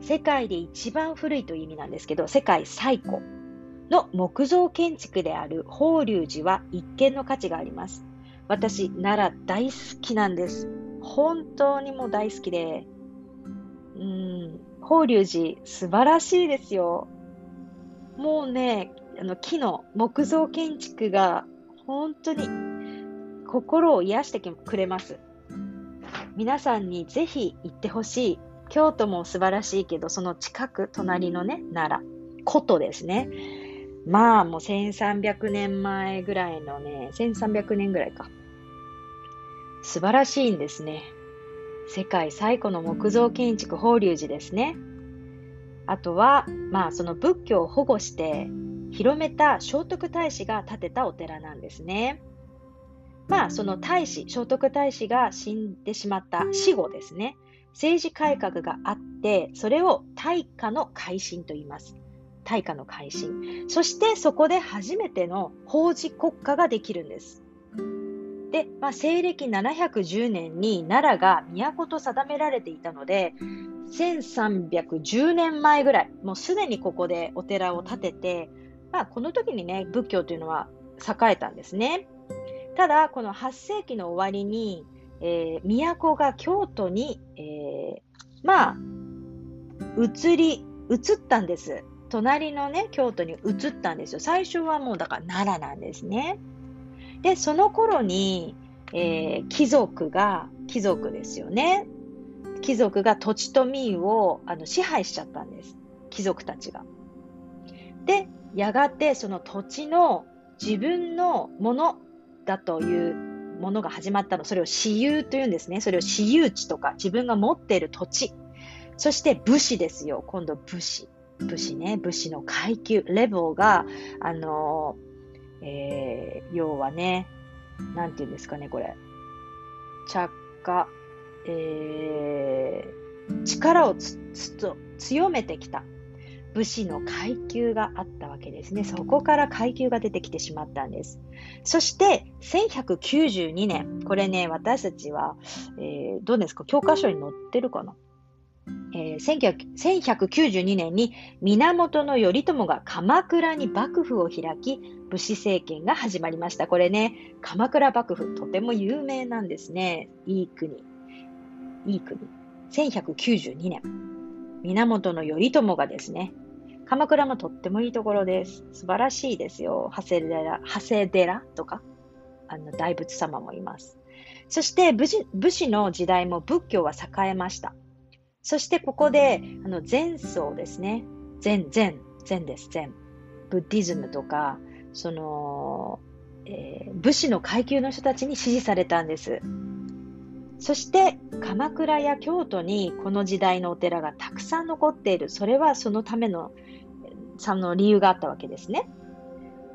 世界で一番古いという意味なんですけど、世界最古の木造建築である法隆寺は一見の価値があります。私、奈良大好きなんです。本当にもう大好きで、うん、法隆寺素晴らしいですよ。もうね、あの木の木造建築が本当に心を癒してくれます。皆さんにぜひ行ってほしい。京都も素晴らしいけど、その近く隣のね、奈良、古都ですね。まあもうせんさんびゃくねんまえぐらいのね、せんさんびゃくねんぐらいか。素晴らしいんですね。世界最古の木造建築、法隆寺ですね。あとは、まあその仏教を保護して広めた聖徳太子が建てたお寺なんですね。まあその太子、聖徳太子が死んでしまった死後ですね。政治改革があって、それを大化の改新と言います。大化の改新。そしてそこで初めての法治国家ができるんです。で、まあ、西暦ななひゃくじゅうねんに奈良が都と定められていたので、せんさんびゃくじゅうねんまえぐらい、もうすでにここでお寺を建てて、まあ、この時にね、仏教というのは栄えたんですね。ただ、このはっせいきの終わりに、えー、都が京都に、えー、まあ移り移ったんです。隣のね京都に移ったんですよ。最初はもうだから奈良なんですね。でその頃に、えー、貴族が貴族ですよね。貴族が土地と民をあの支配しちゃったんです。貴族たちが。でやがてその土地の自分のものだという。ものが始まったの、それを私有というんですね。それを私有地とか自分が持っている土地、そして武士ですよ。今度武士、武士ね、武士の階級レベルがあの、えー、要はね、なんていうんですかねこれ、着火、えー、力をつつと強めてきた武士の階級があったわけですね。そこから階級が出てきてしまったんです。そしてせんひゃくきゅうじゅうにねん、これね私たちは、えー、どうですか教科書に載ってるかな、えー、せんひゃくきゅうじゅうにねんに源頼朝が鎌倉に幕府を開き武士政権が始まりました。これね鎌倉幕府とても有名なんですね。いい国、いい国。せんひゃくきゅうじゅうにねん源頼朝がですね、鎌倉もとってもいいところです。素晴らしいですよ。長谷寺、長谷寺とか、あの大仏様もいます。そして武士、武士の時代も仏教は栄えました。そしてここで、あの禅僧ですね。禅、禅、禅です、禅。ブッディズムとか、その、えー、武士の階級の人たちに支持されたんです。そして鎌倉や京都にこの時代のお寺がたくさん残っている。それはそのためのその理由があったわけですね。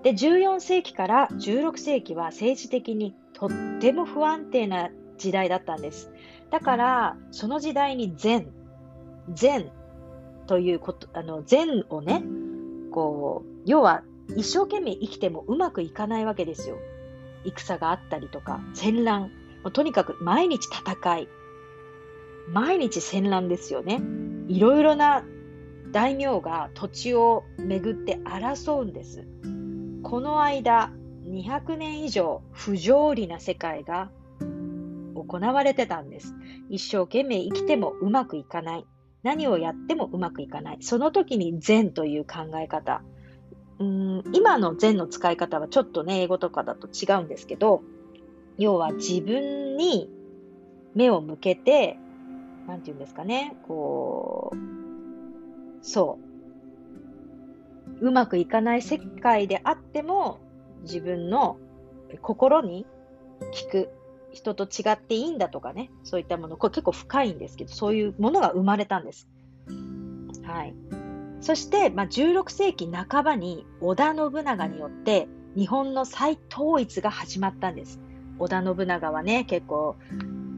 で、じゅうよんせいきからじゅうろくせいきは政治的にとっても不安定な時代だったんです。だからその時代に禅、禅ということ、あの禅をね、こう要は一生懸命生きてもうまくいかないわけですよ。戦があったりとか戦乱。とにかく毎日戦い、毎日戦乱ですよね。いろいろな大名が土地を巡って争うんです。この間、にひゃくねん以上不条理な世界が行われてたんです。一生懸命生きてもうまくいかない。何をやってもうまくいかない。その時に禅という考え方。うーん、今の禅の使い方はちょっとね、英語とかだと違うんですけど、要は自分に目を向けて、なんていうんですかね、こう、そう、うまくいかない世界であっても、自分の心に聞く、人と違っていいんだとかね、そういったもの、これ結構深いんですけど、そういうものが生まれたんです。はい。そして、まあ、じゅうろくせいき半ばに織田信長によって、日本の再統一が始まったんです。織田信長はね結構、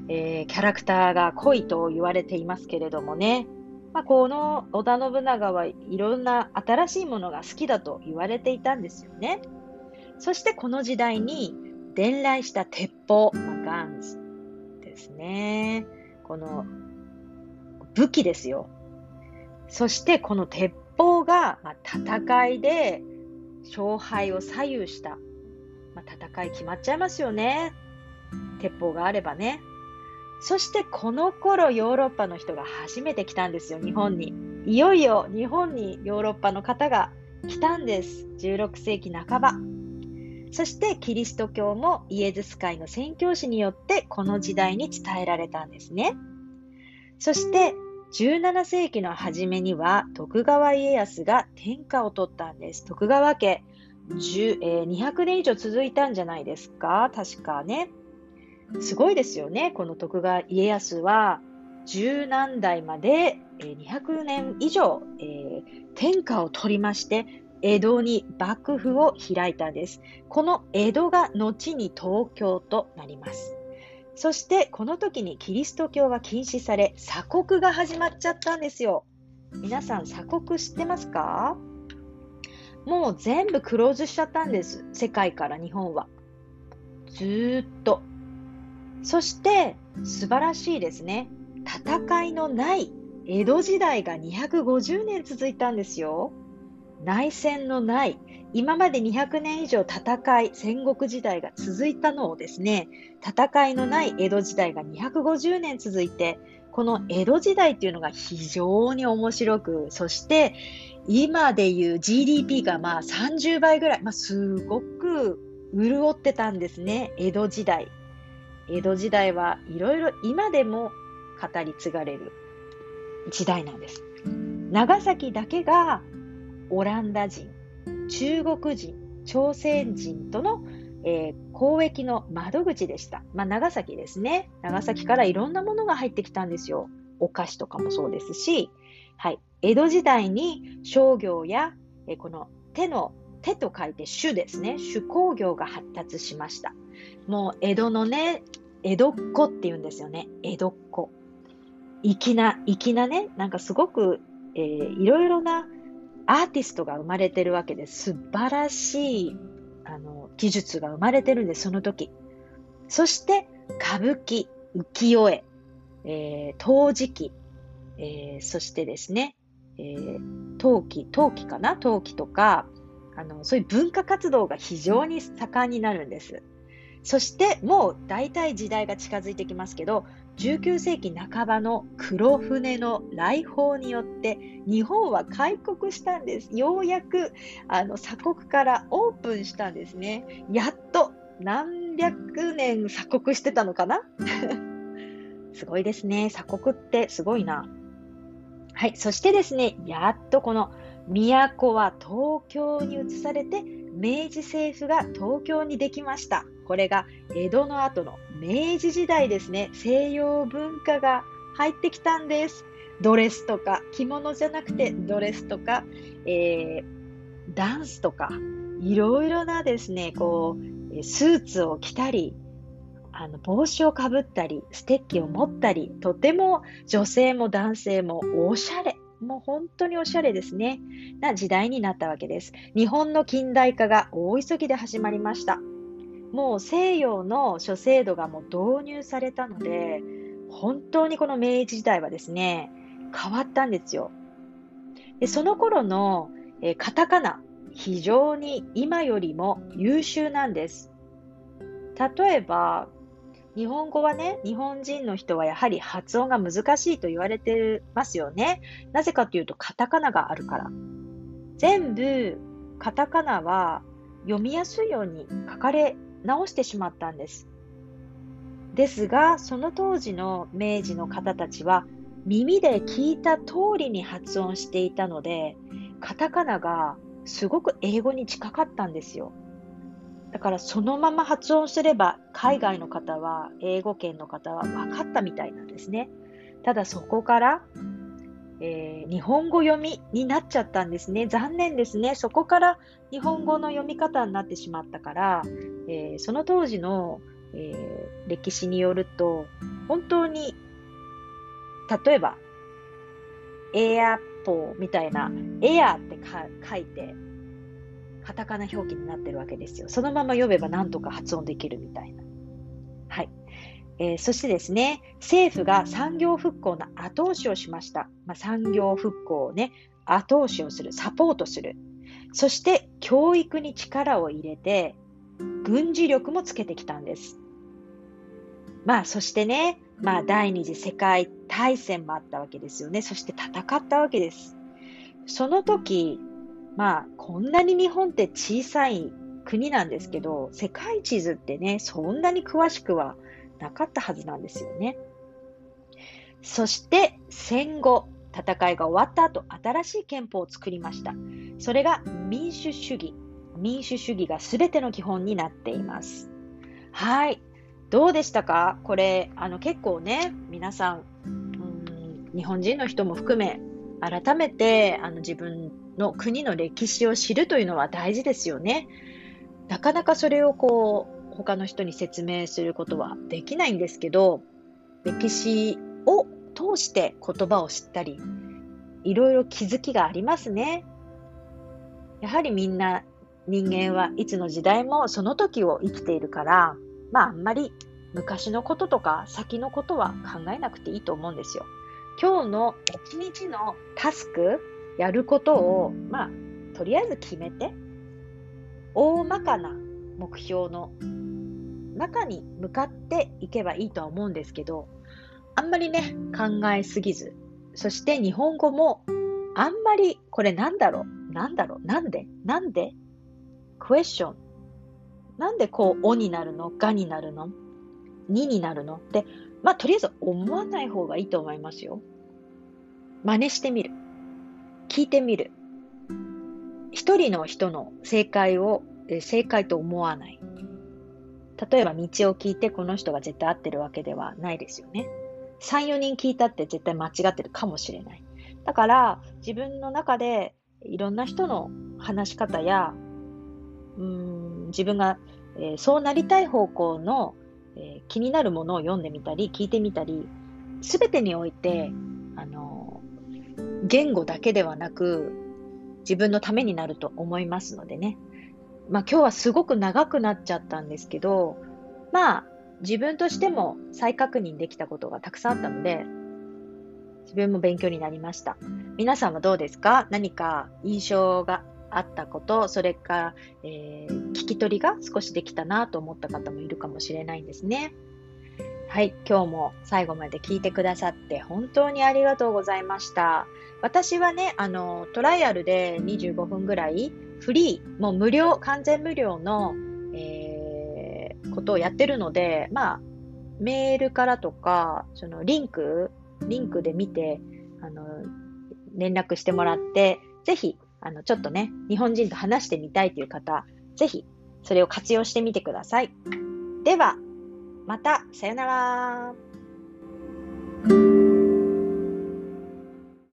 えー、キャラクターが濃いと言われていますけれどもね、まあ、この織田信長はいろんな新しいものが好きだと言われていたんですよね。そしてこの時代に伝来した鉄砲、まあ、ガンズですね、この武器ですよ。そしてこの鉄砲が、まあ、戦いで勝敗を左右した、まあ、戦い決まっちゃいますよね、鉄砲があればね。そしてこの頃ヨーロッパの人が初めて来たんですよ、日本に。いよいよ日本にヨーロッパの方が来たんです、じゅうろくせいきなかば。そしてキリスト教もイエズス会の宣教師によってこの時代に伝えられたんですね。そしてじゅうななせいきの初めには徳川家康が天下を取ったんです。徳川家にひゃくねん以上続いたんじゃないですか、確かね。すごいですよね。この徳川家康は十何代までにひゃくねん以上、えー、天下を取りまして江戸に幕府を開いたんです。この江戸が後に東京となります。そしてこの時にキリスト教は禁止され鎖国が始まっちゃったんですよ。皆さん鎖国知ってますか？もう全部クローズしちゃったんです、世界から日本はずっと。そして素晴らしいですね、戦いのない江戸時代がにひゃくごじゅうねん続いたんですよ。内戦のない、今までにひゃくねん以上戦い、戦国時代が続いたのをですね、戦いのない江戸時代がにひゃくごじゅうねん続いて、この江戸時代というのが非常に面白く、そして今でいう ジーディーピー がまあさんじゅうばいぐらい、まあ、すごく潤ってたんですね、江戸時代。江戸時代はいろいろ今でも語り継がれる時代なんです。長崎だけがオランダ人、中国人、朝鮮人との、えー、交易の窓口でした。まあ、長崎ですね。長崎からいろんなものが入ってきたんですよ。お菓子とかもそうですし、はい、江戸時代に商業や、えー、この手の手と書いて手ですね、手工業が発達しました。もう江戸のね、江戸っ子っていうんですよね、江戸っ子。粋な、粋なね、なんかすごく、えー、いろいろなアーティストが生まれてるわけです。素晴らしいあの技術が生まれてるんです、その時。そして歌舞伎、浮世絵、えー、陶磁器、えー、そしてですね、えー、陶器、陶器かな、陶器とかあのそういう文化活動が非常に盛んになるんです。そしてもう大体時代が近づいてきますけど、じゅうきゅうせいきなかばの黒船の来訪によって日本は開国したんです。ようやくあの鎖国からオープンしたんですね。やっと何百年鎖国してたのかなすごいですね、鎖国ってすごいな。はい、そしてですね、やっとこの都は東京に移されて明治政府が東京にできました。これが江戸の後の明治時代ですね。西洋文化が入ってきたんです。ドレスとか着物じゃなくてドレスとか、えー、ダンスとかいろいろなですね、こうスーツを着たり、あの帽子をかぶったり、ステッキを持ったり、とても女性も男性もおしゃれ、もう本当におしゃれですねな時代になったわけです。日本の近代化が大急ぎで始まりました。もう西洋の諸制度がもう導入されたので、本当にこの明治時代はですね変わったんですよ。でその頃の、えー、カタカナ、非常に今よりも優秀なんです。例えば日本語はね、日本人の人はやはり発音が難しいと言われてますよね。なぜかというとカタカナがあるから。全部カタカナは読みやすいように書かれ直してしまったんです。ですがその当時の明治の方たちは耳で聞いた通りに発音していたので、カタカナがすごく英語に近かったんですよ。だからそのまま発音すれば海外の方は、英語圏の方は分かったみたいなんですね。ただそこから、えー、日本語読みになっちゃったんですね。残念ですね。そこから日本語の読み方になってしまったから、えー、その当時のえー、歴史によると、本当に例えばエアポみたいな、エアってか書いてカタカナ表記になってるわけですよ。そのまま読めばなんとか発音できるみたいな。はい。えー、そしてですね、政府が産業復興の後押しをしました。まあ、産業復興をね、後押しをする、サポートする。そして教育に力を入れて、軍事力もつけてきたんです。まあ、そしてね、まあ、第二次世界大戦もあったわけですよね。そして戦ったわけです。その時、まあ、こんなに日本って小さい国なんですけど、世界地図ってね、そんなに詳しくはなかったはずなんですよね。そして戦後、戦いが終わった後、新しい憲法を作りました。それが民主主義。民主主義が全ての基本になっています。はい。どうでしたか？これ、あの結構ね、皆さん、うん、日本人の人も含め、改めてあの自分の国の歴史を知るというのは大事ですよね。なかなかそれをこう他の人に説明することはできないんですけど、歴史を通して言葉を知ったり、いろいろ気づきがありますね。やはりみんな人間はいつの時代もその時を生きているから、まああんまり昔のこととか先のことは考えなくていいと思うんですよ。今日の一日のタスク、やることを、まあ、とりあえず決めて、大まかな目標の中に向かっていけばいいとは思うんですけど、あんまりね、考えすぎず、そして日本語も、あんまり、これなんだろう、なんだろう、なんで、なんで、クエスチョン、なんでこう、おになるの、がになるの、にになるのって、まあ、とりあえず思わない方がいいと思いますよ。真似してみる。聞いてみる。一人の人の正解を、正解と思わない。例えば道を聞いてこの人が絶対合ってるわけではないですよね。さん、よにん聞いたって絶対間違ってるかもしれない。だから自分の中でいろんな人の話し方や、うーん、自分が、えー、そうなりたい方向の気になるものを読んでみたり聞いてみたり、すべてにおいてあの言語だけではなく自分のためになると思いますのでね、まあ、今日はすごく長くなっちゃったんですけど、まあ自分としても再確認できたことがたくさんあったので、自分も勉強になりました。皆さんはどうですか？何か印象があったこと、それから、えー、聞き取りが少しできたなと思った方もいるかもしれないんですね。はい、今日も最後まで聞いてくださって本当にありがとうございました。私はね、あのトライアルでにじゅうごふんぐらいフリー、もう無料、完全無料の、えー、ことをやってるので、まあメールからとか、そのリンクリンクで見て、あの連絡してもらって、ぜひあのちょっとね、日本人と話してみたいという方、ぜひそれを活用してみてください。ではまた、さよなら。